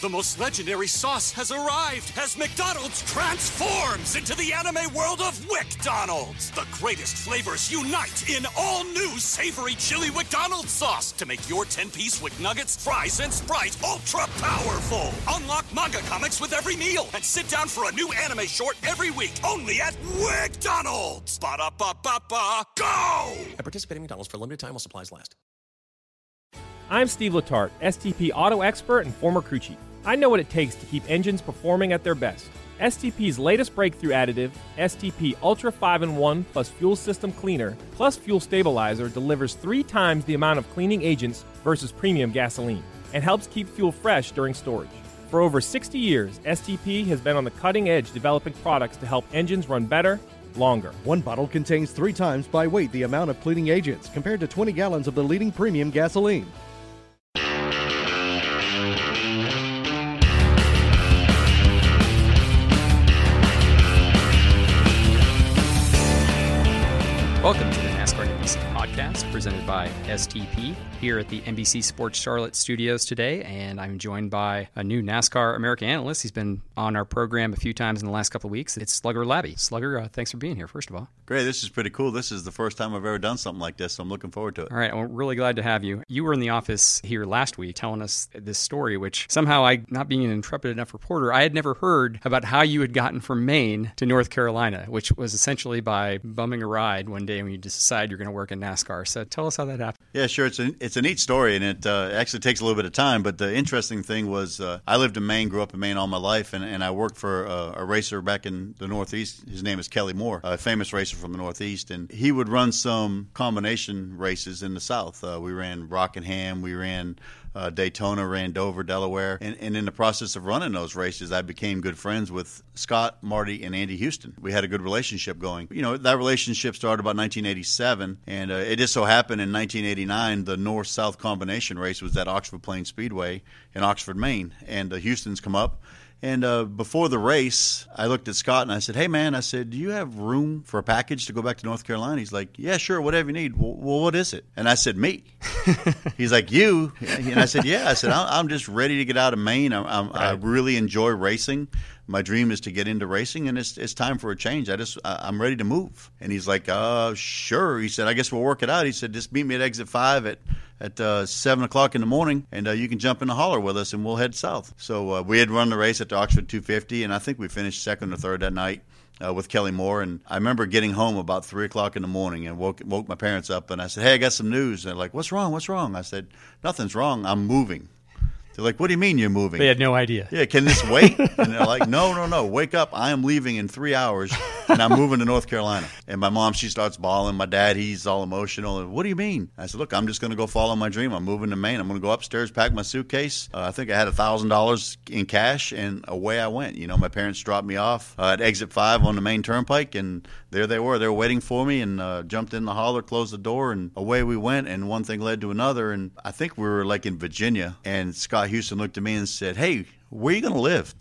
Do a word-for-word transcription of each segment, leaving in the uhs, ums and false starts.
The most legendary sauce has arrived as McDonald's transforms into the anime world of WickDonald's. The greatest flavors unite in all new savory chili WickDonald's sauce to make your ten-piece Wick nuggets, fries, and Sprite ultra-powerful. Unlock manga comics with every meal and sit down for a new anime short every week, only at WickDonald's. Ba-da-ba-ba-ba, go! And participate in McDonald's for a limited time while supplies last. I'm Steve Letarte, S T P auto expert and former crew chief. I know what it takes to keep engines performing at their best. S T P's latest breakthrough additive, S T P Ultra five in one plus Fuel System Cleaner plus Fuel Stabilizer, delivers three times the amount of cleaning agents versus premium gasoline and helps keep fuel fresh during storage. For over sixty years, S T P has been on the cutting edge developing products to help engines run better, longer. One bottle contains three times by weight the amount of cleaning agents compared to twenty gallons of the leading premium gasoline. Welcome to the NASCAR N B C podcast presented by S T P here at the N B C Sports Charlotte studios today. And I'm joined by a new NASCAR American analyst. He's been on our program a few times in the last couple of weeks. It's Slugger Labbe. Slugger, uh, thanks for being here, first of all. Great. This is pretty cool. This is the first time I've ever done something like this, so I'm looking forward to it. All right. I'm really glad to have you. You were in the office here last week telling us this story, which somehow I, not being an intrepid enough reporter, I had never heard about how you had gotten from Maine to North Carolina, which was essentially by bumming a ride one day. Day when you decide you're going to work in NASCAR. So tell us how that happened. Yeah, sure. It's a, it's a neat story, and it uh, actually takes a little bit of time. But the interesting thing was uh, I lived in Maine, grew up in Maine all my life, and, and I worked for uh, a racer back in the Northeast. His name is Kelly Moore, a famous racer from the Northeast. And he would run some combination races in the South. Uh, we ran Rockingham. We ran Uh, Daytona, ran Dover, Delaware. And, and in the process of running those races, I became good friends with Scott, Marty, and Andy Houston. We had a good relationship going. You know, that relationship started about nineteen eighty-seven, and uh, it just so happened in nineteen eighty-nine, the North-South combination race was at Oxford Plains Speedway in Oxford, Maine, and uh, Houston's come up. And uh, before the race, I looked at Scott and I said, hey, man, I said, do you have room for a package to go back to North Carolina? He's like, yeah, sure, whatever you need. Well, well what is it? And I said, me. He's like, you? And I said, yeah. I said, I'm just ready to get out of Maine. I'm, I'm, right. I really enjoy racing. My dream is to get into racing, and it's it's time for a change. I just, I, I'm ready to move. And he's like, uh, sure. He said, I guess we'll work it out. He said, just meet me at exit five at at uh, seven o'clock in the morning, and uh, you can jump in the holler with us, and we'll head south. So uh, we had run the race at the Oxford two fifty, and I think we finished second or third that night uh, with Kelly Moore. And I remember getting home about three o'clock in the morning and woke woke my parents up, and I said, hey, I got some news. And they're like, what's wrong? What's wrong? I said, nothing's wrong. I'm moving. They're like, what do you mean you're moving? They had no idea. Yeah, can this wait? And they're like, no, no, no, wake up. I am leaving in three hours, and I'm moving to North Carolina. And my mom, she starts bawling. My dad, he's all emotional. And what do you mean? I said, look, I'm just going to go follow my dream. I'm moving to Maine. I'm going to go upstairs, pack my suitcase. Uh, I think I had one thousand dollars in cash, and away I went. You know, my parents dropped me off uh, at exit five on the Maine Turnpike, and there they were. They were waiting for me, and uh, jumped in the holler, closed the door, and away we went. And one thing led to another, and I think we were like in Virginia, and Scott Houston looked at me and said, hey, where are you going to live?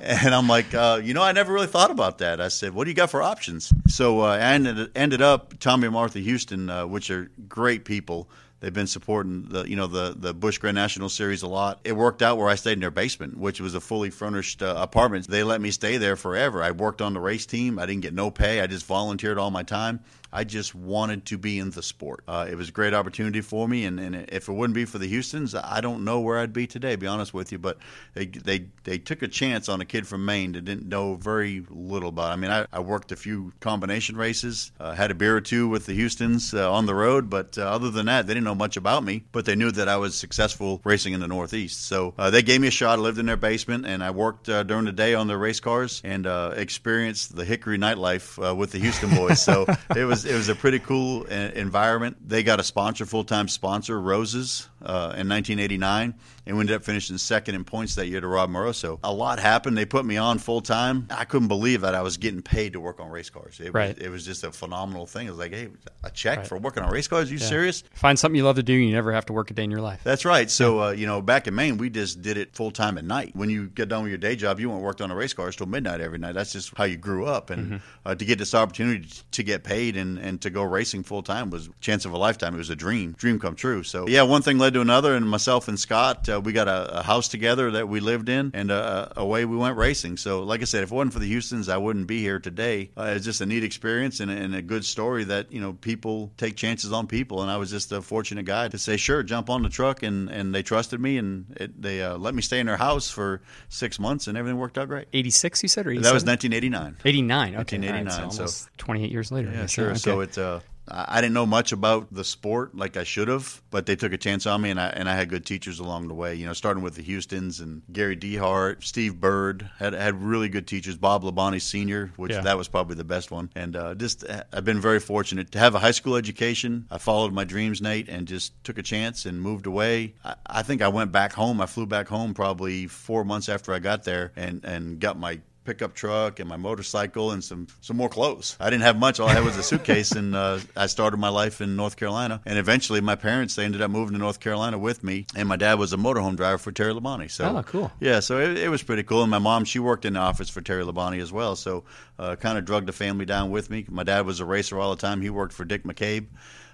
And I'm like, uh, you know, I never really thought about that. I said, what do you got for options? So uh, I ended, ended up, Tommy and Martha Houston, uh, which are great people. They've been supporting the, you know, the, the Busch Grand National Series a lot. It worked out where I stayed in their basement, which was a fully furnished uh, apartment. They let me stay there forever. I worked on the race team. I didn't get no pay. I just volunteered all my time. I just wanted to be in the sport. Uh, it was a great opportunity for me, and, and if it wouldn't be for the Houstons, I don't know where I'd be today, to be honest with you, but they they, they took a chance on a kid from Maine that didn't know very little about it. I mean, I, I worked a few combination races, uh, had a beer or two with the Houstons uh, on the road, but uh, other than that, they didn't know much about me, but they knew that I was successful racing in the Northeast. So uh, they gave me a shot. I lived in their basement, and I worked uh, during the day on their race cars and uh, experienced the Hickory nightlife uh, with the Houston boys, so it was It was a pretty cool environment. They got a sponsor, full-time sponsor, Roses, uh, in nineteen eighty-nine, and we ended up finishing second in points that year to Rob Moroso. A lot happened. They put me on full time. I couldn't believe that I was getting paid to work on race cars. It, right. was, it was just a phenomenal thing. It was like, hey, a check right. for working on race cars? Are you yeah. serious? Find something you love to do, and you never have to work a day in your life. That's right. So, uh, you know, back in Maine, we just did it full time at night. When you get done with your day job, you went and worked on a race car till midnight every night. That's just how you grew up. And mm-hmm. uh, to get this opportunity to get paid and, and to go racing full time was a chance of a lifetime. It was a dream, dream come true. So, yeah, one thing led to another, and myself and Scott, uh, we got a, a house together that we lived in, and uh, away we went racing. So, like I said, if it wasn't for the Houstons, I wouldn't be here today. Uh, it's just a neat experience and, and a good story that, you know, people take chances on people, and I was just a fortunate guy to say, sure, jump on the truck, and, and they trusted me, and it, they uh, let me stay in their house for six months, and everything worked out great. eighty-six, you said, or eighty-seven? That was nineteen eighty-nine. eighty-nine, okay. nineteen eighty-nine, right, so almost so, twenty-eight years later. Yeah, sure. Okay. So it's... Uh, I didn't know much about the sport like I should have, but they took a chance on me, and I and I had good teachers along the way, you know, starting with the Houstons and Gary Dehart, Steve Bird, had had really good teachers, Bob Labonte Senior, which yeah. that was probably the best one. And uh, just I've been very fortunate to have a high school education. I followed my dreams, Nate, and just took a chance and moved away. I, I think I went back home. I flew back home probably four months after I got there and, and got my pickup truck and my motorcycle and some some more clothes. I didn't have much. All I had was a suitcase, and uh, I started my life in North Carolina. And eventually my parents, they ended up moving to North Carolina with me, and my dad was a motorhome driver for Terry Labonte. So, oh, cool. Yeah, so it, it was pretty cool. And my mom, she worked in the office for Terry Labonte as well, so uh, kind of drugged the family down with me. My dad was a racer all the time. He worked for Dick McCabe,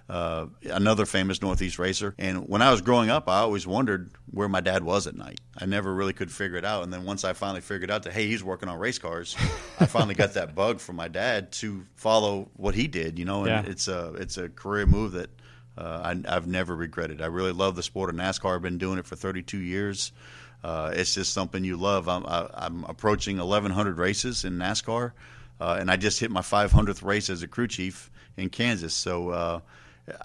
uh, another famous Northeast racer. And when I was growing up, I always wondered where my dad was at night. I never really could figure it out. And then once I finally figured out that, hey, he's working on race cars, I finally got that bug from my dad to follow what he did, you know, and yeah. it's a, it's a career move that uh, I, I've never regretted. I really love the sport of NASCAR. I've been doing it for thirty-two years. Uh, it's just something you love. I'm, I, I'm approaching eleven hundred races in NASCAR, uh, and I just hit my five hundredth race as a crew chief in Kansas. So, uh,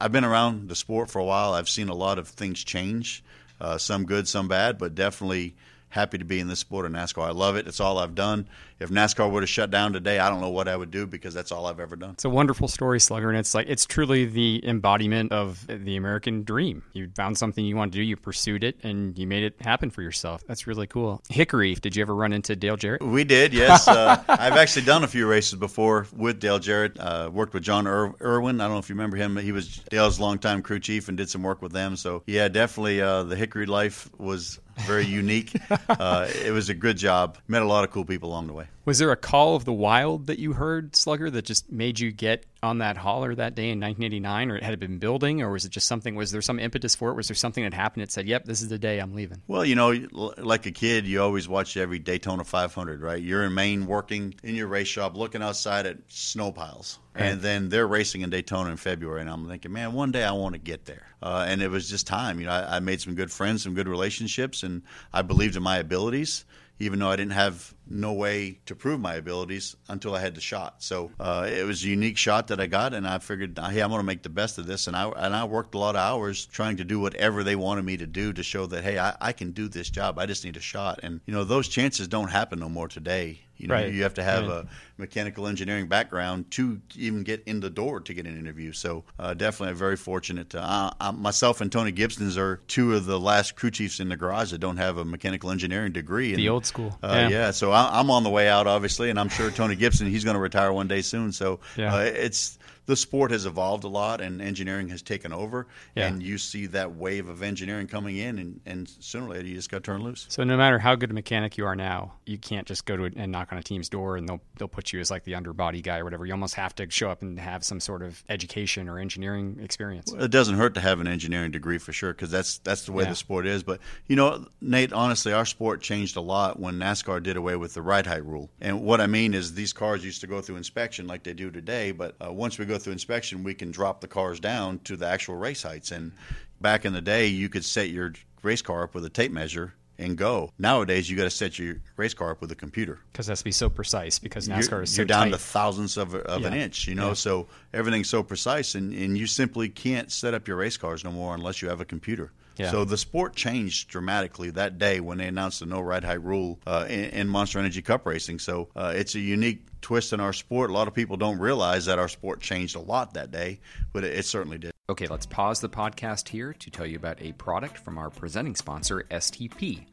I've been around the sport for a while. I've seen a lot of things change, uh, some good, some bad, but definitely happy to be in this sport of NASCAR. I love it. It's all I've done. If NASCAR were to shut down today, I don't know what I would do, because that's all I've ever done. It's a wonderful story, Slugger, and it's like it's truly the embodiment of the American dream. You found something you want to do, you pursued it, and you made it happen for yourself. That's really cool. Hickory, did you ever run into Dale Jarrett? We did, yes. uh, I've actually done a few races before with Dale Jarrett. Uh, worked with John Ir- Irwin. I don't know if you remember him. He was Dale's longtime crew chief and did some work with them. So, yeah, definitely uh, the Hickory life was very unique. Uh, it was a good job. Met a lot of cool people along the way. Was there a call of the wild that you heard, Slugger, that just made you get on that hauler that day in nineteen eighty-nine, or had it been building, or was it just something, was there some impetus for it? Was there something that happened that said, yep, this is the day I'm leaving? Well, you know, like a kid, you always watch every Daytona five hundred, right? You're in Maine working in your race shop, looking outside at snow piles. Right. And then they're racing in Daytona in February, and I'm thinking, man, one day I want to get there. Uh, and it was just time. You know, I, I made some good friends, some good relationships, and I believed in my abilities, even though I didn't have no way to prove my abilities until I had the shot. So uh, it was a unique shot that I got, and I figured, hey, I'm going to make the best of this. And I and I worked a lot of hours trying to do whatever they wanted me to do to show that, hey, I, I can do this job. I just need a shot. And, you know, those chances don't happen no more today. You know, right. you have to have right. a mechanical engineering background to even get in the door to get an interview. So uh, definitely very fortunate. To, uh, I, myself and Tony Gibson's are two of the last crew chiefs in the garage that don't have a mechanical engineering degree. And, the old school. Uh, yeah. yeah. So I, I'm on the way out, obviously, and I'm sure Tony Gibson, he's going to retire one day soon. So yeah. uh, it's the sport has evolved a lot, and engineering has taken over. Yeah. And you see that wave of engineering coming in, and, and sooner or later you just got turned loose. So no matter how good a mechanic you are now, you can't just go to it and knock on a team's door and they'll they'll put you as like the underbody guy or whatever. You almost have to show up and have some sort of education or engineering experience. Well, it doesn't hurt to have an engineering degree for sure, because that's that's the way yeah. the sport is. But you know, Nate, honestly, our sport changed a lot when NASCAR did away with the ride height rule. And what I mean is, these cars used to go through inspection like they do today, but uh, once we go through inspection, we can drop the cars down to the actual race heights. And back in the day, you could set your race car up with a tape measure and go. Nowadays, you got to set your race car up with a computer, because it has to be so precise, because NASCAR you're, is so you're down tight. To thousandths of, of yeah. an inch, you know, yeah. so everything's so precise, and, and you simply can't set up your race cars no more unless you have a computer. Yeah. So the sport changed dramatically that day when they announced the no ride height rule uh, in, in Monster Energy Cup racing. So uh, it's a unique twist in our sport. A lot of people don't realize that our sport changed a lot that day, but it, it certainly did. Okay, let's pause the podcast here to tell you about a product from our presenting sponsor, S T P,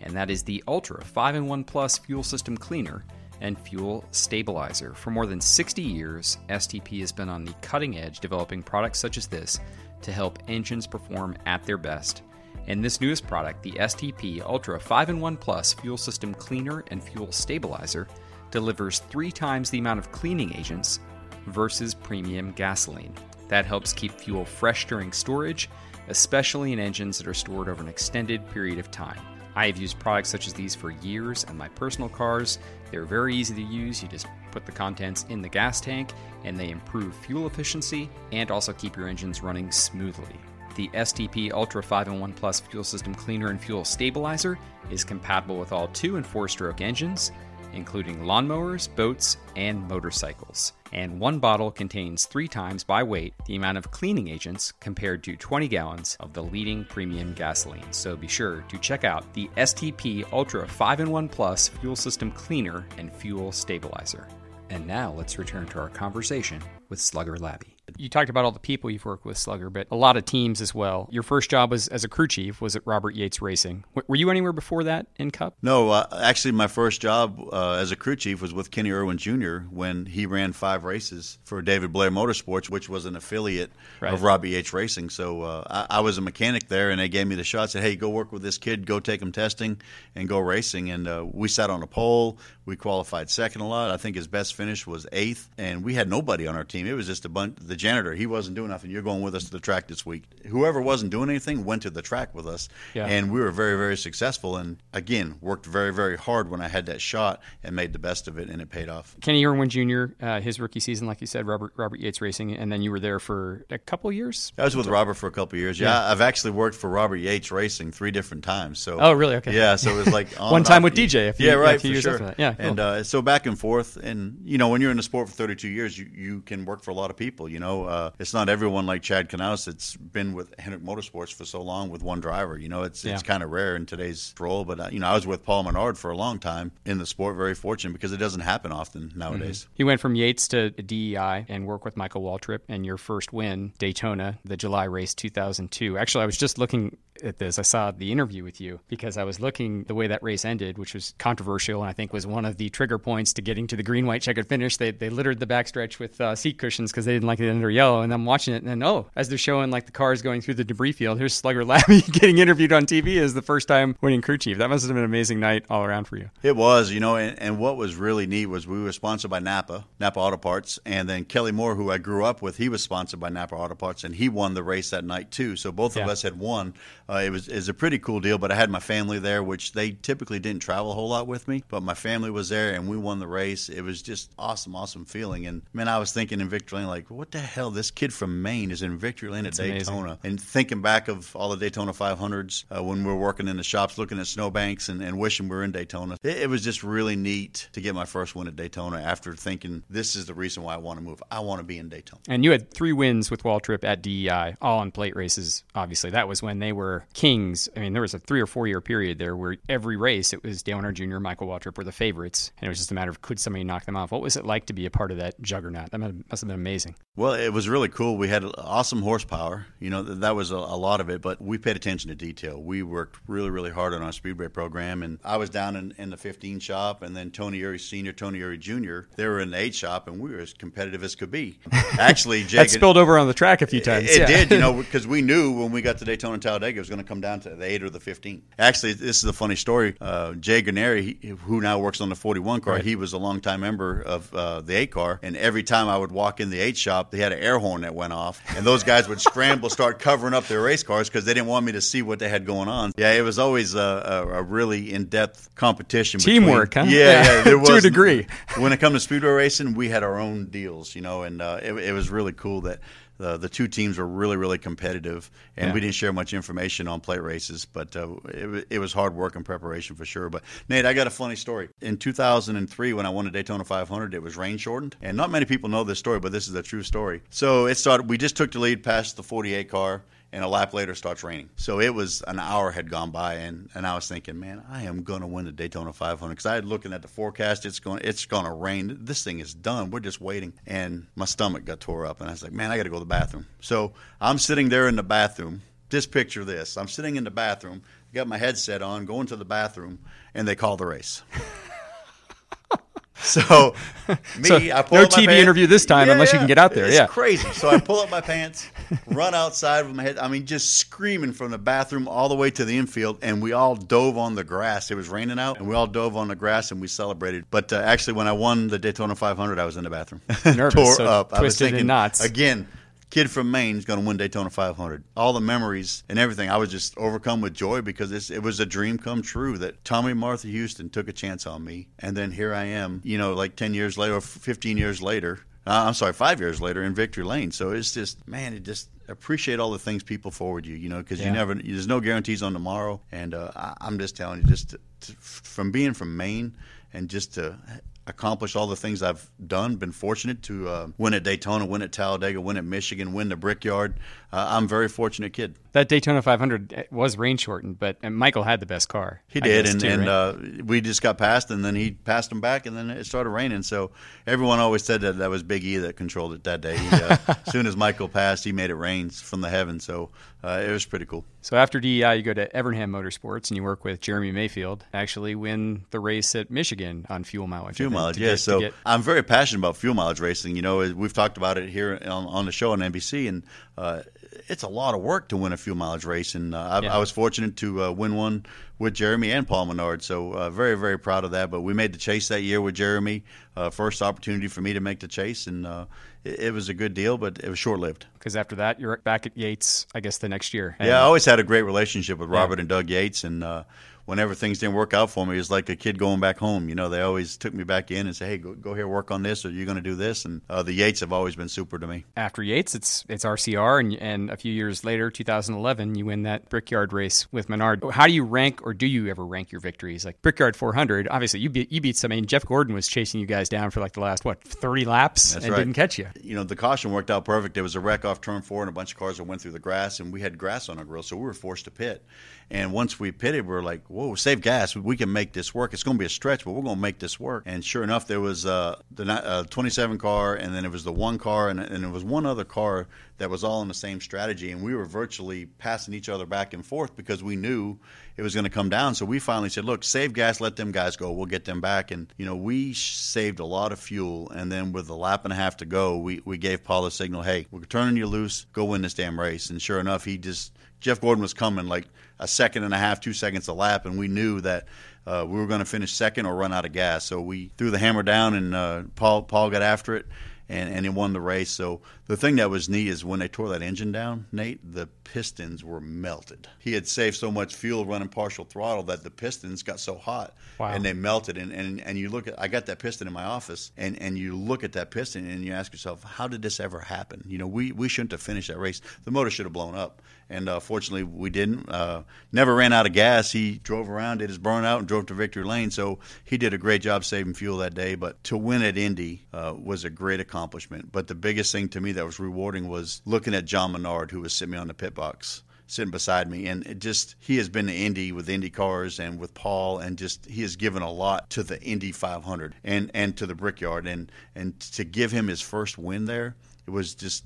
and that is the Ultra five in one Plus Fuel System Cleaner and Fuel Stabilizer. For more than sixty years, S T P has been on the cutting edge developing products such as this to help engines perform at their best. And this newest product, the S T P Ultra five in one Plus Fuel System Cleaner and Fuel Stabilizer, delivers three times the amount of cleaning agents versus premium gasoline. That helps keep fuel fresh during storage, especially in engines that are stored over an extended period of time. I have used products such as these for years in my personal cars. They're very easy to use. You just put the contents in the gas tank, and they improve fuel efficiency and also keep your engines running smoothly. The S T P Ultra five in one Plus Fuel System Cleaner and Fuel Stabilizer is compatible with all two- and four-stroke engines, including lawnmowers, boats, and motorcycles. And one bottle contains three times by weight the amount of cleaning agents compared to twenty gallons of the leading premium gasoline. So be sure to check out the S T P Ultra five in one Plus Fuel System Cleaner and Fuel Stabilizer. And now let's return to our conversation with Slugger Labbe. You talked about all the people you've worked with, Slugger, but a lot of teams as well. Your first job was as a crew chief was at Robert Yates Racing. Were you anywhere before that in Cup? No, uh, actually my first job uh, as a crew chief was with Kenny Irwin Junior when he ran five races for David Blair Motorsports, which was an affiliate right. of Robert Yates Racing. So uh, I, I was a mechanic there, and they gave me the shot, said, hey, go work with this kid, go take him testing, and go racing. And uh, we sat on a pole. We qualified second a lot. I think his best finish was eighth, and we had nobody on our team. It was just a bunch – the janitor, he wasn't doing nothing. You're going with us to the track this week. Whoever wasn't doing anything went to the track with us, yeah. and we were very, very successful, and again, worked very, very hard when I had that shot and made the best of it, and it paid off. Kenny Irwin Junior, uh, his rookie season, like you said, Robert Robert Yates Racing, and then you were there for a couple years? I was with Robert for a couple years, yeah. yeah. I've actually worked for Robert Yates Racing three different times. So Oh, really? Okay. Yeah, so it was like on One time with D J. If you, yeah, right, a few for years sure. After that. Yeah, cool. And uh, so back and forth, and you know, when you're in the sport for thirty-two years, you, you can work for a lot of people, you know. know, uh, it's not everyone like Chad Knaus that's been with Hendrick Motorsports for so long with one driver. You know, it's yeah. it's kind of rare in today's role. But, uh, you know, I was with Paul Menard for a long time in the sport, very fortunate because it doesn't happen often nowadays. Mm-hmm. You went from Yates to D E I and worked with Michael Waltrip, and your first win, Daytona, the July race two thousand two. Actually, I was just looking at this. I saw the interview with you because I was looking the way that race ended, which was controversial and I think was one of the trigger points to getting to the green, white, checkered finish. They, they littered the backstretch with uh, seat cushions because they didn't like it under yellow, and I'm watching it, and then, oh, as they're showing like the cars going through the debris field, here's Slugger Labbe getting interviewed on T V as the first time winning crew chief. That must have been an amazing night all around for you. It was, you know, and, and what was really neat was we were sponsored by Napa, Napa Auto Parts, and then Kelly Moore, who I grew up with, he was sponsored by Napa Auto Parts, and he won the race that night too, so both yeah. of us had won. Uh, it was, it was a pretty cool deal, but I had my family there, which they typically didn't travel a whole lot with me, but my family was there, and we won the race. It was just awesome, awesome feeling, and man, I was thinking in Victory Lane, like, what the hell, this kid from Maine is in Victory Lane at Daytona. Amazing. And thinking back of all the Daytona five hundreds uh, when we were working in the shops, looking at snowbanks and, and wishing we were in Daytona, it, it was just really neat to get my first win at Daytona after thinking, this is the reason why I want to move. I want to be in Daytona. And you had three wins with Waltrip at D E I, all on plate races, obviously. That was when they were kings. I mean, there was a three or four year period there where every race, it was Dale Junior, Michael Waltrip were the favorites, and it was just a matter of could somebody knock them off. What was it like to be a part of that juggernaut? That must have been amazing. Well, it was really cool. We had awesome horsepower. You know, that was a, a lot of it, but we paid attention to detail. We worked really, really hard on our speedway program, and I was down in, in the fifteen shop, and then Tony Urey Senior, Tony Urey Junior, they were in the eight shop, and we were as competitive as could be. Actually, Jake... that spilled over on the track a few times. It, it yeah. did, you know, because we knew when we got to Daytona and Talladega, it was going to come down to the eight or the fifteen. Actually, this is a funny story. Uh, Jay Guarneri, he, who now works on the forty-one car, right. he was a longtime member of uh, the eight car, and every time I would walk in the eight shop, they had an air horn that went off, and those guys would scramble, start covering up their race cars because they didn't want me to see what they had going on. Yeah, it was always a, a, a really in-depth competition. Teamwork, between, huh? Yeah, yeah. yeah there was, to a degree. When it comes to speedway racing, we had our own deals, you know, and uh, it, it was really cool that uh, the two teams were really, really competitive, and yeah. we didn't share much information on plate races, but uh, it, it was hard work and preparation for sure. But, Nate, I got a funny story. In two thousand three, when I won a Daytona five hundred, it was rain-shortened, and not many people know this story, but this is a true story. So it started, we just took the lead past the forty-eight car. and a lap later starts raining. So it was an hour had gone by, and, and I was thinking, man, I am going to win the Daytona five hundred, because I had looking at the forecast, it's going it's going to rain. This thing is done. We're just waiting. And my stomach got tore up, and I was like, man, I got to go to the bathroom. So I'm sitting there in the bathroom. Just picture this. I'm sitting in the bathroom, got my headset on, going to the bathroom, and they call the race. So, me, so I pull no up my T V pants. Interview this time, yeah, unless yeah. you can get out there. It's yeah. crazy. So I pull up my pants, run outside with my head. I mean, just screaming from the bathroom all the way to the infield, and we all dove on the grass. It was raining out, and we all dove on the grass, and we celebrated. But uh, actually, when I won the Daytona five hundred, I was in the bathroom. Nervous, tore so up. I was thinking, knots. Again, kid from Maine is going to win Daytona five hundred. All the memories and everything. I was just overcome with joy, because it's, it was a dream come true that Tommy and Martha Houston took a chance on me. And then here I am, you know, like ten years later, or fifteen years later. Uh, I'm sorry, five years later in Victory Lane. So it's just, man, it just appreciate all the things people forward you, you know, because yeah. you never, there's no guarantees on tomorrow. And uh, I, I'm just telling you, just to, to, from being from Maine and just to accomplished all the things I've done, been fortunate to uh, win at Daytona, win at Talladega, win at Michigan, win the Brickyard. Uh, I'm a very fortunate kid. That Daytona five hundred was rain shortened, but and Michael had the best car. He I did, guess, and, too, and right? uh, we just got passed, and then he passed him back, and then it started raining. So everyone always said that that was Big E that controlled it that day. He, uh, as soon as Michael passed, he made it rain from the heavens, so uh, it was pretty cool. So after D E I, you go to Evernham Motorsports, and you work with Jeremy Mayfield, actually win the race at Michigan on fuel mileage. Fuel mileage, yeah. Get, so get... I'm very passionate about fuel mileage racing. You know, we've talked about it here on, on the show on N B C, and uh, it's a lot of work to win a fuel mileage race, and uh, yeah. I, I was fortunate to uh, win one with Jeremy and Paul Menard, so uh, very, very proud of that. But we made the chase that year with Jeremy. Uh, first opportunity for me to make the chase, and uh, it, it was a good deal, but it was short-lived. Because after that, you're back at Yates, I guess, the next year. And yeah, I always had a great relationship with Robert yeah. and Doug Yates, and uh, whenever things didn't work out for me, it was like a kid going back home. You know, they always took me back in and said, hey, go, go here, work on this, or you're going to do this. And uh, the Yates have always been super to me. After Yates, it's it's R C R, and, and a few years later, two thousand eleven, you win that Brickyard race with Menard. How do you rank, or do you ever rank your victories? Like Brickyard four hundred, obviously, you beat, you beat some. I mean, Jeff Gordon was chasing you guys down for like the last, what, thirty laps That's and right. didn't catch you. You know, the caution worked out perfect. There was a wreck off turn four, and a bunch of cars that went through the grass, and we had grass on our grill, so we were forced to pit. And once we pitted, we were like, whoa, save gas. We can make this work. It's going to be a stretch, but we're going to make this work. And sure enough, there was uh, the uh, twenty-seven car, and then it was the one car, and, and it was one other car that was all in the same strategy. And we were virtually passing each other back and forth because we knew it was going to come down. So we finally said, look, save gas, let them guys go. We'll get them back. And, you know, we saved a lot of fuel. And then with a lap and a half to go, we, we gave Paul the signal, hey, we're turning you loose. Go win this damn race. And sure enough, he just – Jeff Gordon was coming like – a second and a half, two seconds a lap, and we knew that uh, we were going to finish second or run out of gas. So we threw the hammer down, and uh, Paul Paul got after it, and, and he won the race. So the thing that was neat is when they tore that engine down, Nate, the pistons were melted. He had saved so much fuel running partial throttle that the pistons got so hot, wow. and they melted. And, and, and you look at, I got that piston in my office, and, and you look at that piston, and you ask yourself, how did this ever happen? You know, we, we shouldn't have finished that race. The motor should have blown up. And uh, fortunately, we didn't. Uh, never ran out of gas. He drove around, did his burnout, and drove to Victory Lane. So he did a great job saving fuel that day. But to win at Indy uh, was a great accomplishment. But the biggest thing to me that was rewarding was looking at John Menard, who was sitting me on the pit box, sitting beside me. And it just, he has been to Indy with Indy cars and with Paul, and just, he has given a lot to the Indy five hundred and, and to the Brickyard. And, and to give him his first win there, it was just,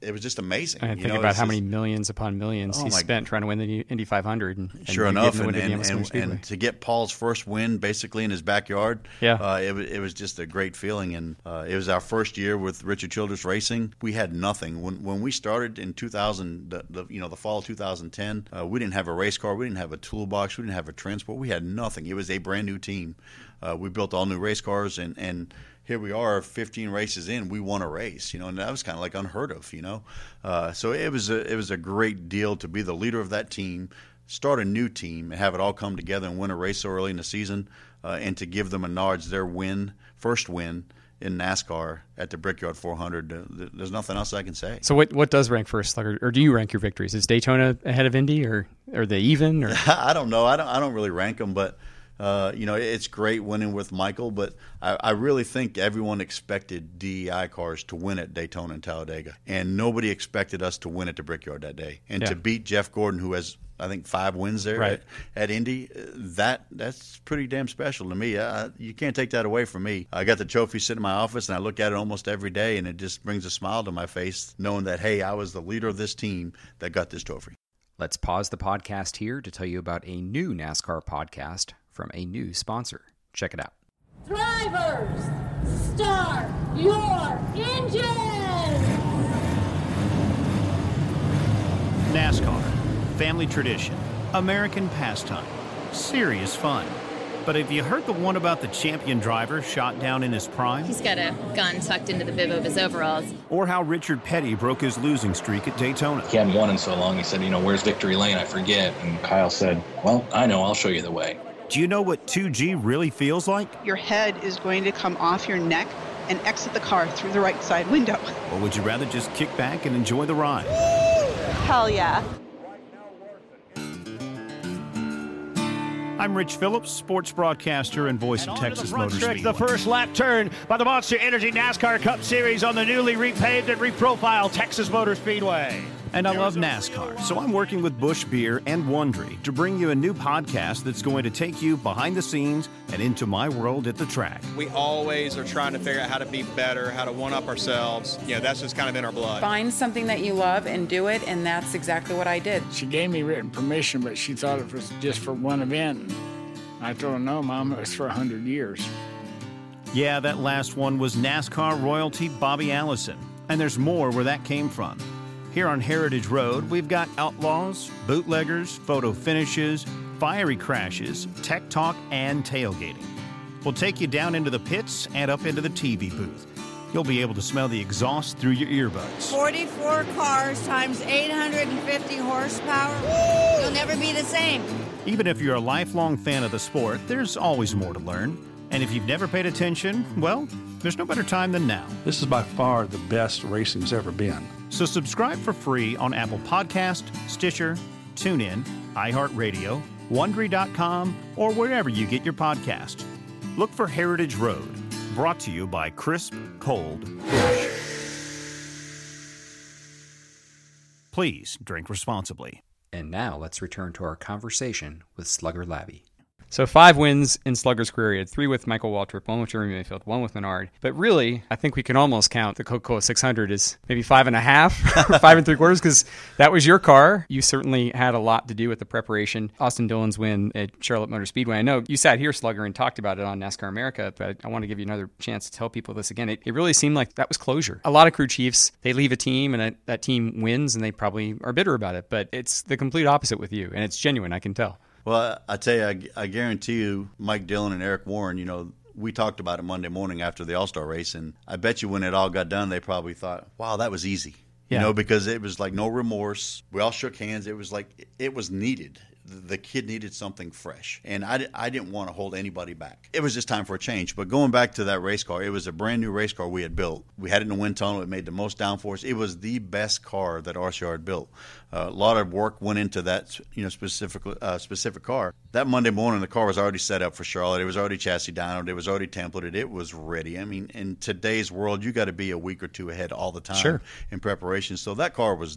it was just amazing. And you think know, about how just, many millions upon millions oh he spent God. Trying to win the Indy five hundred. And, and sure enough, and, and, and, and to get Paul's first win basically in his backyard, yeah. uh, it, it was just a great feeling. And uh, it was our first year with Richard Childress Racing. We had nothing. When when we started in two thousand, the, the, you know, the fall of two thousand ten, uh, we didn't have a race car. We didn't have a toolbox. We didn't have a transport. We had nothing. It was a brand new team. Uh, we built all new race cars, and, and here we are fifteen races in, we won a race, you know, and that was kind of like unheard of, you know. Uh, so it was a, it was a great deal to be the leader of that team, start a new team, and have it all come together and win a race so early in the season, uh, and to give the Menards their win, first win in NASCAR at the Brickyard four hundred. Uh, there's nothing else I can say. So what what does rank first, Slugger? Or do you rank your victories? Is Daytona ahead of Indy, or are they even? Or? I don't know. I don't I don't really rank them, but Uh, you know, it's great winning with Michael, but I, I really think everyone expected D E I cars to win at Daytona and Talladega, and nobody expected us to win at the Brickyard that day. And yeah. to beat Jeff Gordon, who has, I think, five wins there right. at, at Indy, that that's pretty damn special to me. I, you can't take that away from me. I got the trophy sitting in my office, and I look at it almost every day, and it just brings a smile to my face knowing that, hey, I was the leader of this team that got this trophy. Let's pause the podcast here to tell you about a new NASCAR podcast from a new sponsor. Check it out. Drivers, start your engine! NASCAR, family tradition, American pastime, serious fun. But have you heard the one about the champion driver shot down in his prime? He's got a gun tucked into the bib of his overalls. Or how Richard Petty broke his losing streak at Daytona. He hadn't won in so long, he said, you know, where's victory lane? I forget. And Kyle said, well, I know, I'll show you the way. Do you know what two G really feels like? Your head is going to come off your neck and exit the car through the right side window. Or would you rather just kick back and enjoy the ride? Woo! Hell yeah. I'm Rich Phillips, sports broadcaster and voice and of Texas Motor Speedway. The first lap turn by the Monster Energy NASCAR Cup Series on the newly repaved and reprofiled Texas Motor Speedway. And I love NASCAR, so I'm working with Busch Beer and Wondery to bring you a new podcast that's going to take you behind the scenes and into my world at the track. We always are trying to figure out how to be better, how to one-up ourselves. You know, that's just kind of in our blood. Find something that you love and do it, and that's exactly what I did. She gave me written permission, but she thought it was just for one event. I told her, no, Mom, it was for one hundred years. Yeah, that last one was NASCAR royalty Bobby Allison, and there's more where that came from. Here on Heritage Road, we've got outlaws, bootleggers, photo finishes, fiery crashes, tech talk, and tailgating. We'll take you down into the pits and up into the T V booth. You'll be able to smell the exhaust through your earbuds. forty-four cars times eight hundred fifty horsepower. Woo! You'll never be the same. Even if you're a lifelong fan of the sport, there's always more to learn. And if you've never paid attention, well, there's no better time than now. This is by far the best racing's ever been. So subscribe for free on Apple Podcast, Stitcher, TuneIn, iHeartRadio, Wondery dot com, or wherever you get your podcast. Look for Heritage Road, brought to you by Crisp Cold Busch. Please drink responsibly. And now let's return to our conversation with Slugger Labbe. So five wins in Slugger's career. He had three with Michael Waltrip, one with Jeremy Mayfield, one with Menard. But really, I think we can almost count the Coca-Cola six hundred as maybe five and a half, five and three quarters, because that was your car. You certainly had a lot to do with the preparation. Austin Dillon's win at Charlotte Motor Speedway. I know you sat here, Slugger, and talked about it on NASCAR America, but I want to give you another chance to tell people this again. It, it really seemed like that was closure. A lot of crew chiefs, they leave a team and a, that team wins, and they probably are bitter about it. But it's the complete opposite with you, and it's genuine, I can tell. Well, I tell you, I, I guarantee you, Mike Dillon and Eric Warren, you know, we talked about it Monday morning after the All-Star race, and I bet you when it all got done, they probably thought, wow, that was easy, yeah. you know, because it was like no remorse. We all shook hands. It was like it was needed. The kid needed something fresh, and I, I didn't want to hold anybody back. It was just time for a change. But going back to that race car, it was a brand new race car we had built. We had it in the wind tunnel. It made the most downforce. It was the best car that R C R had built. Uh, a lot of work went into that, you know, specific uh, specific car. That Monday morning, the car was already set up for Charlotte. It was already chassis dynoed. It was already templated. It was ready. I mean, in today's world, you got to be a week or two ahead all the time sure. in preparation. So that car was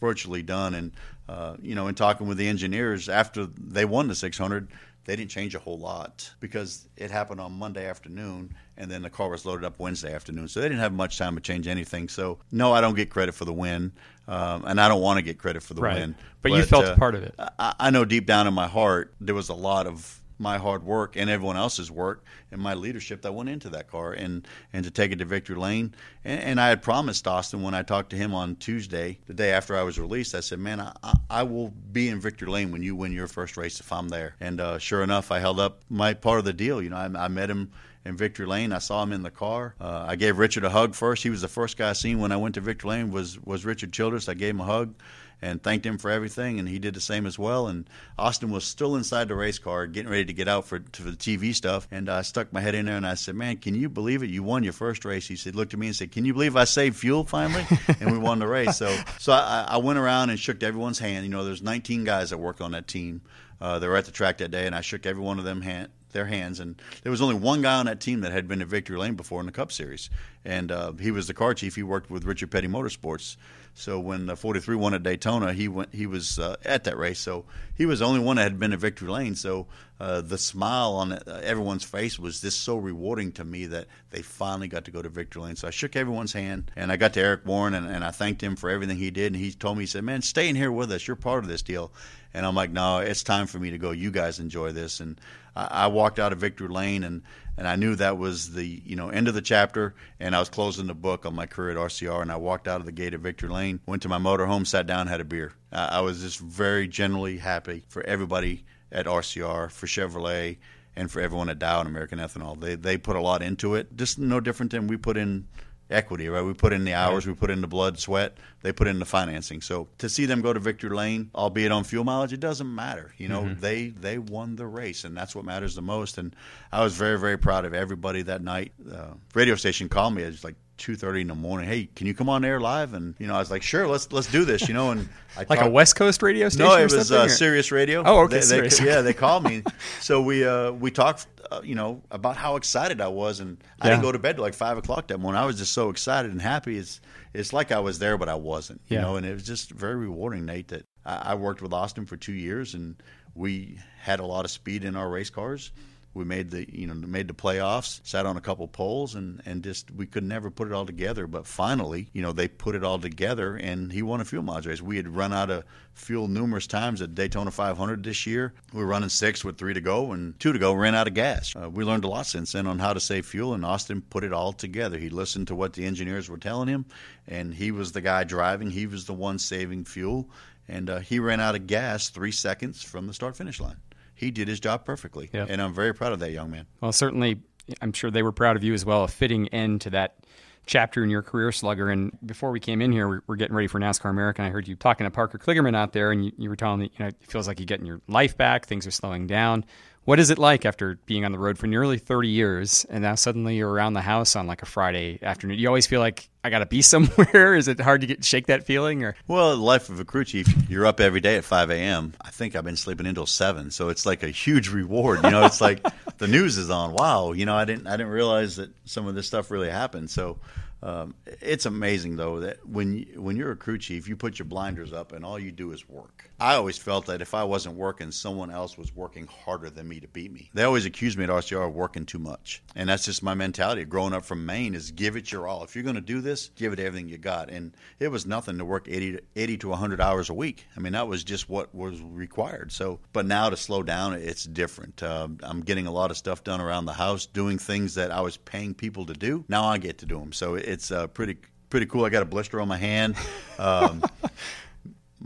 virtually done. And uh, you know, in talking with the engineers after they won the six hundred, they didn't change a whole lot because it happened on Monday afternoon, and then the car was loaded up Wednesday afternoon. So they didn't have much time to change anything. So no, I don't get credit for the win, um, and I don't want to get credit for the right. win. But, but you felt uh, part of it. I, I know deep down in my heart there was a lot of my hard work and everyone else's work and my leadership that went into that car and, and to take it to victory lane. And, and I had promised Austin when I talked to him on Tuesday, the day after I was released, I said, man, I, I will be in victory lane when you win your first race if I'm there. And uh, sure enough, I held up my part of the deal. You know, I, I met him in victory lane. I saw him in the car. Uh, I gave Richard a hug first. He was the first guy I seen when I went to victory lane was, was Richard Childress. I gave him a hug and thanked him for everything, and he did the same as well. And Austin was still inside the race car, getting ready to get out for, for the T V stuff. And I stuck my head in there, and I said, man, can you believe it? You won your first race. He said, looked at me and said, can you believe I saved fuel finally? And we won the race. So so I, I went around and shook everyone's hand. You know, there's nineteen guys that worked on that team. Uh, they were at the track that day, and I shook every one of them hand, their hands. And there was only one guy on that team that had been to Victory Lane before in the Cup Series, and uh, he was the car chief. He worked with Richard Petty Motorsports. So when the forty-three won at Daytona, he went. He was uh, at that race, so he was the only one that had been to Victory Lane. So uh, the smile on everyone's face was just so rewarding to me that they finally got to go to Victory Lane. So I shook everyone's hand, and I got to Eric Warren, and, and I thanked him for everything he did. And he told me, he said, "Man, stay in here with us. You're part of this deal." And I'm like, "No, it's time for me to go. You guys enjoy this." And I, I walked out of Victory Lane, and. And I knew that was the you know end of the chapter, and I was closing the book on my career at R C R, and I walked out of the gate at Victory Lane, went to my motorhome, sat down, had a beer. Uh, I was just very genuinely happy for everybody at R C R, for Chevrolet, and for everyone at Dow and American Ethanol. They they put a lot into it, just no different than we put in equity, right? We put in the hours, we put in the blood, sweat, they put in the financing. So to see them go to Victory Lane, albeit on fuel mileage, it doesn't matter. You know, mm-hmm. they they won the race, and that's what matters the most. And I was very, very proud of everybody that night. Uh, radio station called me. It was like two thirty in the morning. Hey, can you come on air live? And, you know, I was like, sure, let's let's do this, you know. And I Like talked, a West Coast radio station? No, it was uh, Sirius Radio. Oh, okay, they, they, yeah, they called me. So we uh, we talked, uh, you know, about how excited I was. And yeah. I didn't go to bed till like five o'clock that morning. I was just so excited and happy. It's, it's like I was there, but I wasn't, you yeah. know. And it was just very rewarding, Nate, that I, I worked with Austin for two years. And we had a lot of speed in our race cars. We made the you know made the playoffs, sat on a couple polls, and, and just we could never put it all together. But finally, you know, they put it all together, and he won a fuel mileage race. We had run out of fuel numerous times at Daytona five hundred this year. We were running six with three to go, and two to go ran out of gas. Uh, we learned a lot since then on how to save fuel, and Austin put it all together. He listened to what the engineers were telling him, and he was the guy driving. He was the one saving fuel, and uh, he ran out of gas three seconds from the start-finish line. He did his job perfectly, yeah. and I'm very proud of that young man. Well, certainly, I'm sure they were proud of you as well, a fitting end to that chapter in your career, Slugger. And before we came in here, we were getting ready for NASCAR America, and I heard you talking to Parker Kligerman out there, and you, you were telling me, you know, it feels like you're getting your life back, things are slowing down. What is it like after being on the road for nearly thirty years, and now suddenly you're around the house on like a Friday afternoon? Do you always feel like, I got to be somewhere? Is it hard to get shake that feeling? Or Well, the life of a crew chief, you're up every day at five a.m. I think I've been sleeping until seven, so it's like a huge reward. You know, it's like the news is on. Wow, you know, I didn't I didn't realize that some of this stuff really happened. So um, it's amazing, though, that when, when you're a crew chief, you put your blinders up and all you do is work. I always felt that if I wasn't working, someone else was working harder than me to beat me. They always accused me at R C R of working too much. And that's just my mentality growing up from Maine is give it your all. If you're going to do this, give it everything you got. And it was nothing to work eighty to one hundred hours a week. I mean, that was just what was required. So, but now to slow down, it's different. Uh, I'm getting a lot of stuff done around the house, doing things that I was paying people to do. Now I get to do them. So it's uh, pretty, pretty cool. I got a blister on my hand. Um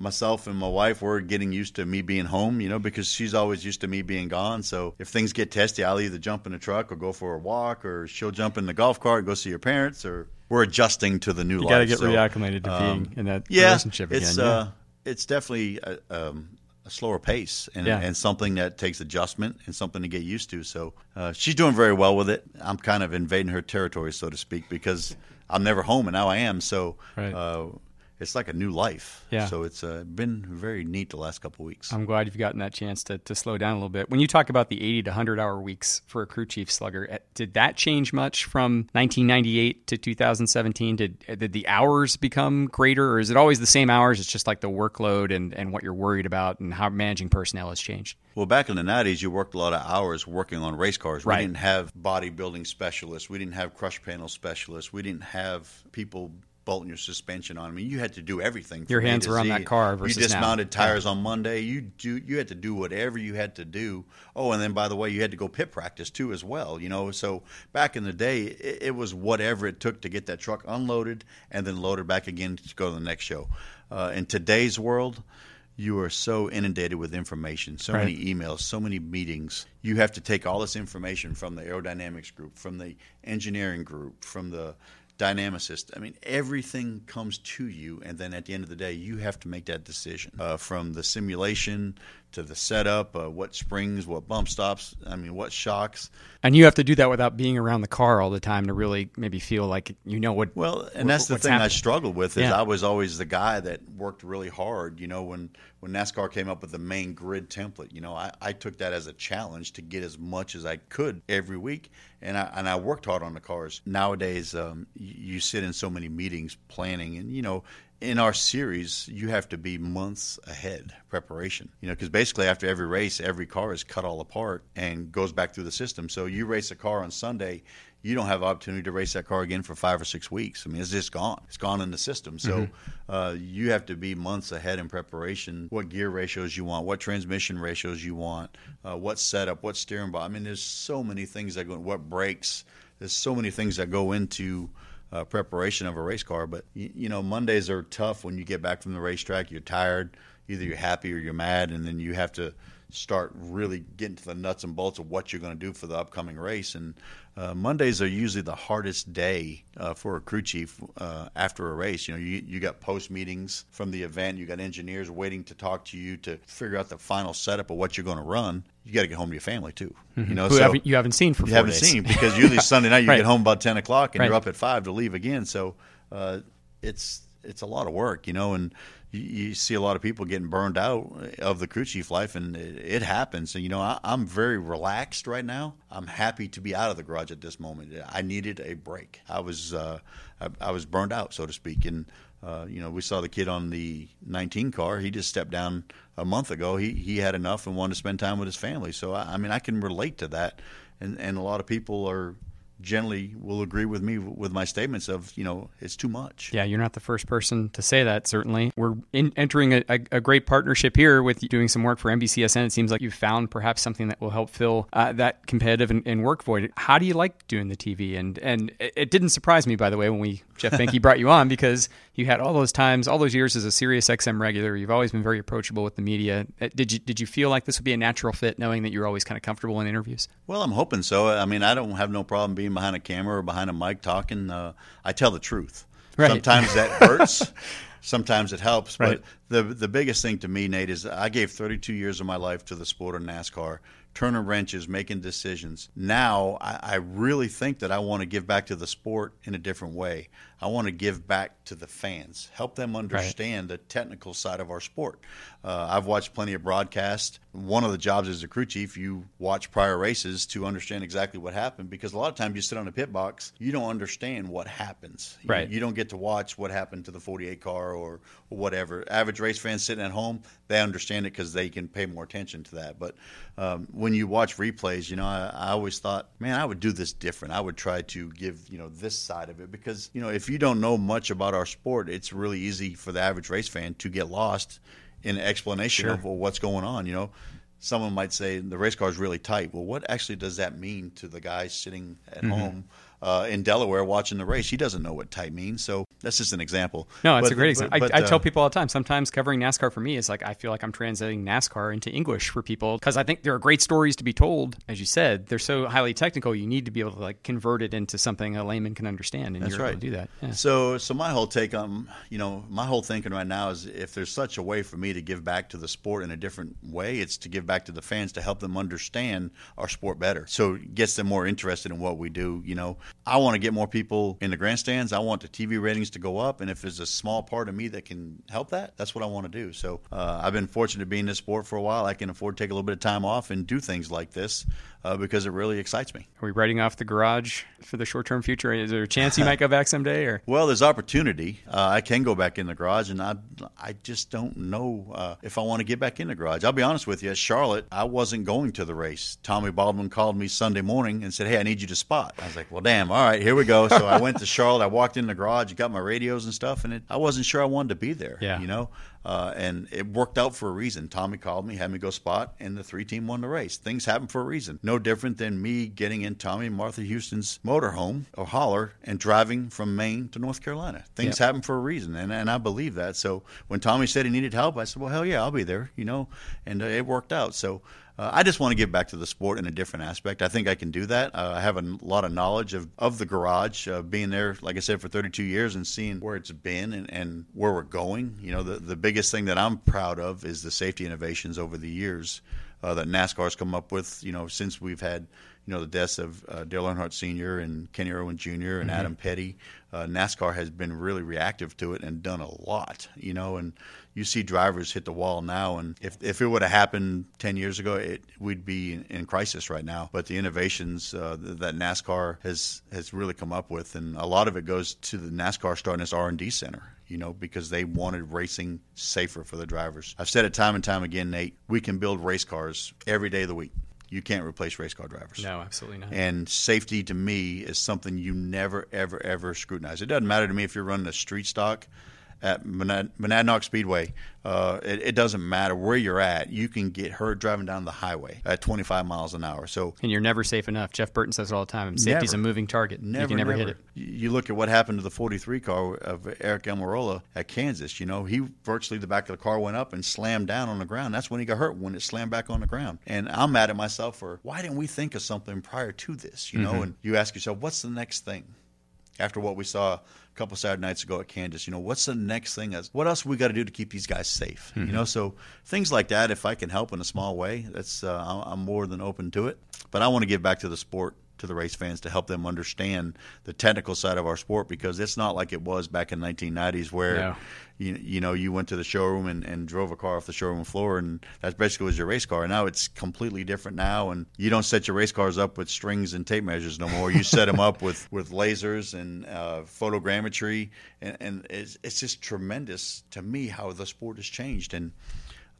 Myself and my wife were getting used to me being home, you know, because she's always used to me being gone. So if things get testy, I'll either jump in the truck or go for a walk, or she'll jump in the golf cart, go see her parents, or we're adjusting to the new life. You got to get so, reacclimated to um, being in that yeah, relationship again. It's, yeah, uh, it's definitely a, um, a slower pace and, yeah. and something that takes adjustment and something to get used to. So uh, she's doing very well with it. I'm kind of invading her territory, so to speak, because I'm never home, and now I am. So right. uh It's like a new life. Yeah. So it's uh, been very neat the last couple of weeks. I'm glad you've gotten that chance to, to slow down a little bit. When you talk about the eighty to one hundred hour weeks for a crew chief, Slugger, did that change much from nineteen ninety-eight to two thousand seventeen? Did did the hours become greater, or is it always the same hours? It's just like the workload and, and what you're worried about and how managing personnel has changed. Well, back in the nineties, you worked a lot of hours working on race cars. Right. We didn't have bodybuilding specialists. We didn't have crush panel specialists. We didn't have people bolting your suspension on. I mean, you had to do everything. Your hands were on that car versus now. You dismounted tires on Monday. You do. You had to do whatever you had to do. Oh, and then, by the way, you had to go pit practice, too, as well. You know, so back in the day, it, it was whatever it took to get that truck unloaded and then loaded back again to go to the next show. Uh, in today's world, you are so inundated with information, so right. many emails, so many meetings. You have to take all this information from the aerodynamics group, from the engineering group, from the dynamicist. I mean, everything comes to you, and then at the end of the day, you have to make that decision. Uh, from the simulation to the setup, uh, what springs, what bump stops, I mean, what shocks. And you have to do that without being around the car all the time to really maybe feel like you know what. Well, and that's the thing happening. I struggled with is yeah. I was always the guy that worked really hard. You know, when, when NASCAR came up with the main grid template, you know, I, I took that as a challenge to get as much as I could every week. And I, and I worked hard on the cars. Nowadays, um, you sit in so many meetings planning and, you know, in our series, you have to be months ahead preparation, you know, because basically after every race, every car is cut all apart and goes back through the system. So you race a car on Sunday, you don't have opportunity to race that car again for five or six weeks. I mean, it's just gone. It's gone in the system. So mm-hmm. uh, you have to be months ahead in preparation, what gear ratios you want, what transmission ratios you want, uh, what setup, what steering body. I mean, there's so many things that go in, what brakes. There's so many things that go into Uh, preparation of a race car. But you, you know, Mondays are tough. When you get back from the racetrack, you're tired, either you're happy or you're mad, and then you have to start really getting to the nuts and bolts of what you're going to do for the upcoming race. And uh, Mondays are usually the hardest day uh, for a crew chief uh, after a race. You know, you, you got post meetings from the event, you got engineers waiting to talk to you to figure out the final setup of what you're going to run. You got to get home to your family too. Mm-hmm. You know, Who so haven't, you haven't seen for you four haven't days. seen because usually Sunday night you right. get home about ten o'clock and right. you're up at five to leave again. So uh, it's it's a lot of work, you know, and you, you see a lot of people getting burned out of the crew chief life, and it, it happens. And you know, I, I'm very relaxed right now. I'm happy to be out of the garage at this moment. I needed a break. I was uh, I, I was burned out, so to speak, and. Uh, you know, we saw the kid on the nineteen car. He just stepped down a month ago. He he had enough and wanted to spend time with his family. So, I, I mean, I can relate to that. And, and a lot of people are generally will agree with me with my statements of, you know, it's too much. Yeah, you're not the first person to say that, certainly. We're in, entering a, a, a great partnership here with doing some work for N B C S N. It seems like you've found perhaps something that will help fill uh, that competitive and, and work void. How do you like doing the T V? And and it didn't surprise me, by the way, when we Jeff Benke brought you on, because you had all those times, all those years as a Sirius X M regular. You've always been very approachable with the media. Did you did you feel like this would be a natural fit, knowing that you're always kind of comfortable in interviews? Well, I'm hoping so. I mean, I don't have no problem being behind a camera or behind a mic talking. uh, I tell the truth. Right. Sometimes that hurts. Sometimes it helps. Right. But the the biggest thing to me, Nate, is I gave thirty-two years of my life to the sport of NASCAR, turning wrenches, making decisions. Now I, I really think that I want to give back to the sport in a different way. I want to give back to the fans, help them understand right. the technical side of our sport. Uh, I've watched plenty of broadcasts. One of the jobs as a crew chief, you watch prior races to understand exactly what happened, because a lot of times you sit on a pit box, you don't understand what happens. Right. You, you don't get to watch what happened to the forty-eight car or, or whatever. Average race fans sitting at home, they understand it because they can pay more attention to that. But um, when you watch replays, you know, I, I always thought, man, I would do this different. I would try to give, you know, this side of it, because, you know, if If you don't know much about our sport, it's really easy for the average race fan to get lost in an explanation sure. of well, what's going on. You know, someone might say the race car is really tight. Well, what actually does that mean to the guy sitting at mm-hmm. home uh, in Delaware watching the race? He doesn't know what tight means. So that's just an example. No, it's a great example. But, but, I, I tell people all the time, sometimes covering NASCAR for me is like I feel like I'm translating NASCAR into English for people, because I think there are great stories to be told. As you said, they're so highly technical, you need to be able to like convert it into something a layman can understand, and that's you're right. able to do that. Yeah. So so my whole take on, you know, my whole thinking right now is if there's such a way for me to give back to the sport in a different way, it's to give back to the fans to help them understand our sport better. So it gets them more interested in what we do, you know. I want to get more people in the grandstands. I want the T V ratings to go up, and if there's a small part of me that can help that, that's what I want to do. So uh, I've been fortunate to be in this sport for a while. I can afford to take a little bit of time off and do things like this uh, because it really excites me. Are we writing off the garage for the short-term future? Is there a chance you might go back someday? Or well, there's opportunity. Uh, I can go back in the garage, and I I just don't know uh, if I want to get back in the garage. I'll be honest with you. At Charlotte, I wasn't going to the race. Tommy Baldwin called me Sunday morning and said, hey, I need you to spot. I was like, well, damn, all right, here we go. So I went to Charlotte. I walked in the garage, got my radios and stuff, and it, I wasn't sure I wanted to be there, yeah. you know, uh, and it worked out for a reason. Tommy called me, had me go spot, and the three team won the race. Things happen for a reason. No different than me getting in Tommy and Martha Houston's motorhome or holler and driving from Maine to North Carolina. Things yep. happen for a reason, and, and I believe that. So when Tommy said he needed help, I said, well, hell yeah, I'll be there, you know, and uh, it worked out. So Uh, I just want to give back to the sport in a different aspect. I think I can do that. Uh, I have a n- lot of knowledge of, of the garage, uh, being there, like I said, for thirty-two years and seeing where it's been and, and where we're going. You know, the, the biggest biggest thing that I'm proud of is the safety innovations over the years uh, that NASCAR's come up with, you know, since we've had, you know, the deaths of uh, Dale Earnhardt Senior and Kenny Irwin Junior and mm-hmm. Adam Petty. Uh, NASCAR has been really reactive to it and done a lot, you know, and you see drivers hit the wall now. And if, if it would have happened ten years ago, it, we'd be in, in crisis right now. But the innovations uh, that NASCAR has, has really come up with, and a lot of it goes to the NASCAR starting its R and D center, you know, because they wanted racing safer for the drivers. I've said it time and time again, Nate, we can build race cars every day of the week. You can't replace race car drivers. No, absolutely not. And safety to me is something you never, ever, ever scrutinize. It doesn't matter to me if you're running a street stock at Monad- Monadnock Speedway. Uh, it, it doesn't matter where you're at. You can get hurt driving down the highway at twenty-five miles an hour. So and you're never safe enough. Jeff Burton says it all the time. Safety's never, a moving target. Never, you can never, never hit it. You look at what happened to the forty-three car of Eric Almirola at Kansas. You know, he virtually, the back of the car went up and slammed down on the ground. That's when he got hurt, when it slammed back on the ground. And I'm mad at myself for, why didn't we think of something prior to this? You mm-hmm. know, and you ask yourself, what's the next thing? After what we saw a couple Saturday nights ago at Kansas, you know, what's the next thing? What else we got to do to keep these guys safe? Mm-hmm. You know, so things like that, if I can help in a small way, that's uh, I'm more than open to it. But I want to give back to the sport, to the race fans, to help them understand the technical side of our sport, because it's not like it was back in the nineteen nineties where, no. you, you know, you went to the showroom and, and drove a car off the showroom floor, and that basically was your race car. And now it's completely different now, and you don't set your race cars up with strings and tape measures no more. You set them up with, with lasers and uh, photogrammetry, and, and it's, it's just tremendous to me how the sport has changed. And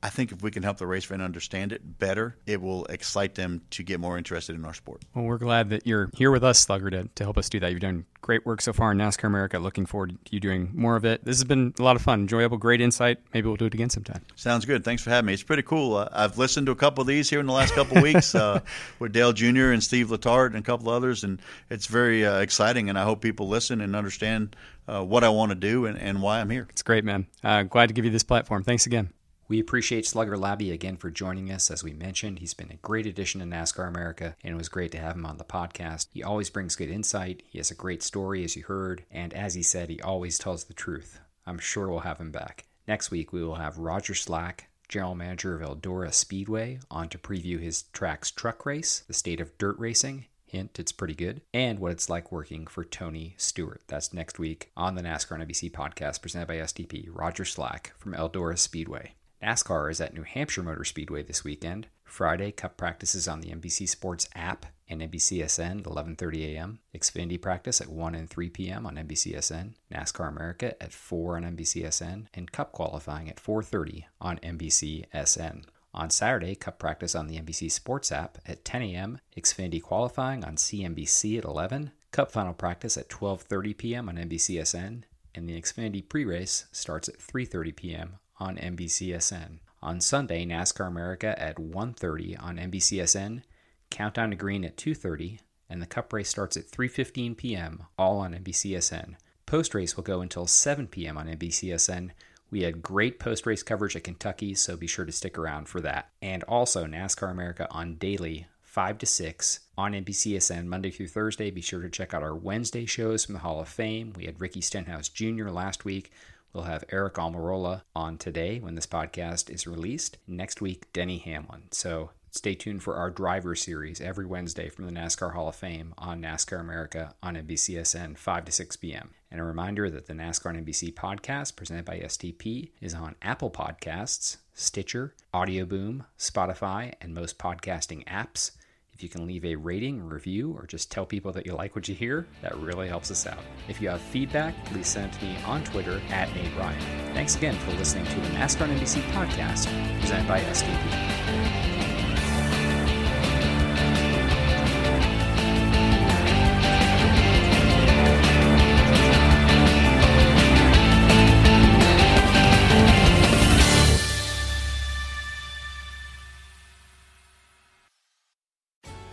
I think if we can help the race fan understand it better, it will excite them to get more interested in our sport. Well, we're glad that you're here with us, Slugger, to, to help us do that. You've done great work so far in NASCAR America. Looking forward to you doing more of it. This has been a lot of fun, enjoyable, great insight. Maybe we'll do it again sometime. Sounds good. Thanks for having me. It's pretty cool. Uh, I've listened to a couple of these here in the last couple of weeks uh, with Dale Junior and Steve Letarte and a couple others, and it's very uh, exciting, and I hope people listen and understand uh, what I want to do and, and why I'm here. It's great, man. Uh, glad to give you this platform. Thanks again. We appreciate Slugger Labbe again for joining us. As we mentioned, he's been a great addition to NASCAR America, and it was great to have him on the podcast. He always brings good insight. He has a great story, as you heard, and as he said, he always tells the truth. I'm sure we'll have him back. Next week, we will have Roger Slack, general manager of Eldora Speedway, on to preview his track's truck race, the state of dirt racing. Hint, it's pretty good, and what it's like working for Tony Stewart. That's next week on the NASCAR N B C podcast presented by S T P, Roger Slack from Eldora Speedway. NASCAR is at New Hampshire Motor Speedway this weekend. Friday, Cup practices on the N B C Sports app and N B C S N at eleven thirty a.m. Xfinity practice at one and three p.m. on N B C S N. NASCAR America at four on N B C S N. And Cup qualifying at four thirty on N B C S N. On Saturday, Cup practice on the N B C Sports app at ten a.m. Xfinity qualifying on C N B C at eleven. Cup final practice at twelve thirty p.m. on N B C S N. And the Xfinity pre-race starts at three thirty p.m. on N B C S N. On Sunday, NASCAR America at one thirty on N B C S N, Countdown to Green at two thirty, and the Cup race starts at three fifteen p.m., all on N B C S N. Post-race will go until seven p.m. on N B C S N. We had great post-race coverage at Kentucky, so be sure to stick around for that. And also NASCAR America on daily, five to six, on N B C S N Monday through Thursday. Be sure to check out our Wednesday shows from the Hall of Fame. We had Ricky Stenhouse Junior last week. We'll have Eric Almirola on today when this podcast is released. Next week, Denny Hamlin. So stay tuned for our driver series every Wednesday from the NASCAR Hall of Fame on NASCAR America on N B C S N, five to six p.m. And a reminder that the NASCAR on N B C podcast presented by S T P is on Apple Podcasts, Stitcher, Audio Boom, Spotify, and most podcasting apps. If you can leave a rating, review, or just tell people that you like what you hear, that really helps us out. If you have feedback, please send it to me on Twitter at Nate Ryan. Thanks again for listening to the NASCAR on N B C podcast presented by S T P.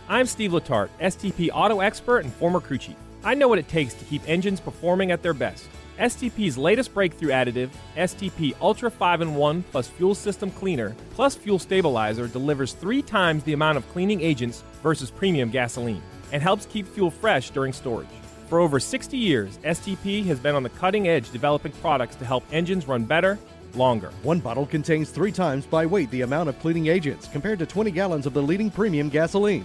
I'm Steve Letarte, S T P auto expert and former crew chief. I know what it takes to keep engines performing at their best. S T P's latest breakthrough additive, S T P Ultra five in one plus Fuel System Cleaner plus Fuel Stabilizer, delivers three times the amount of cleaning agents versus premium gasoline and helps keep fuel fresh during storage. For over sixty years, S T P has been on the cutting edge developing products to help engines run better, longer. One bottle contains three times by weight the amount of cleaning agents compared to twenty gallons of the leading premium gasoline.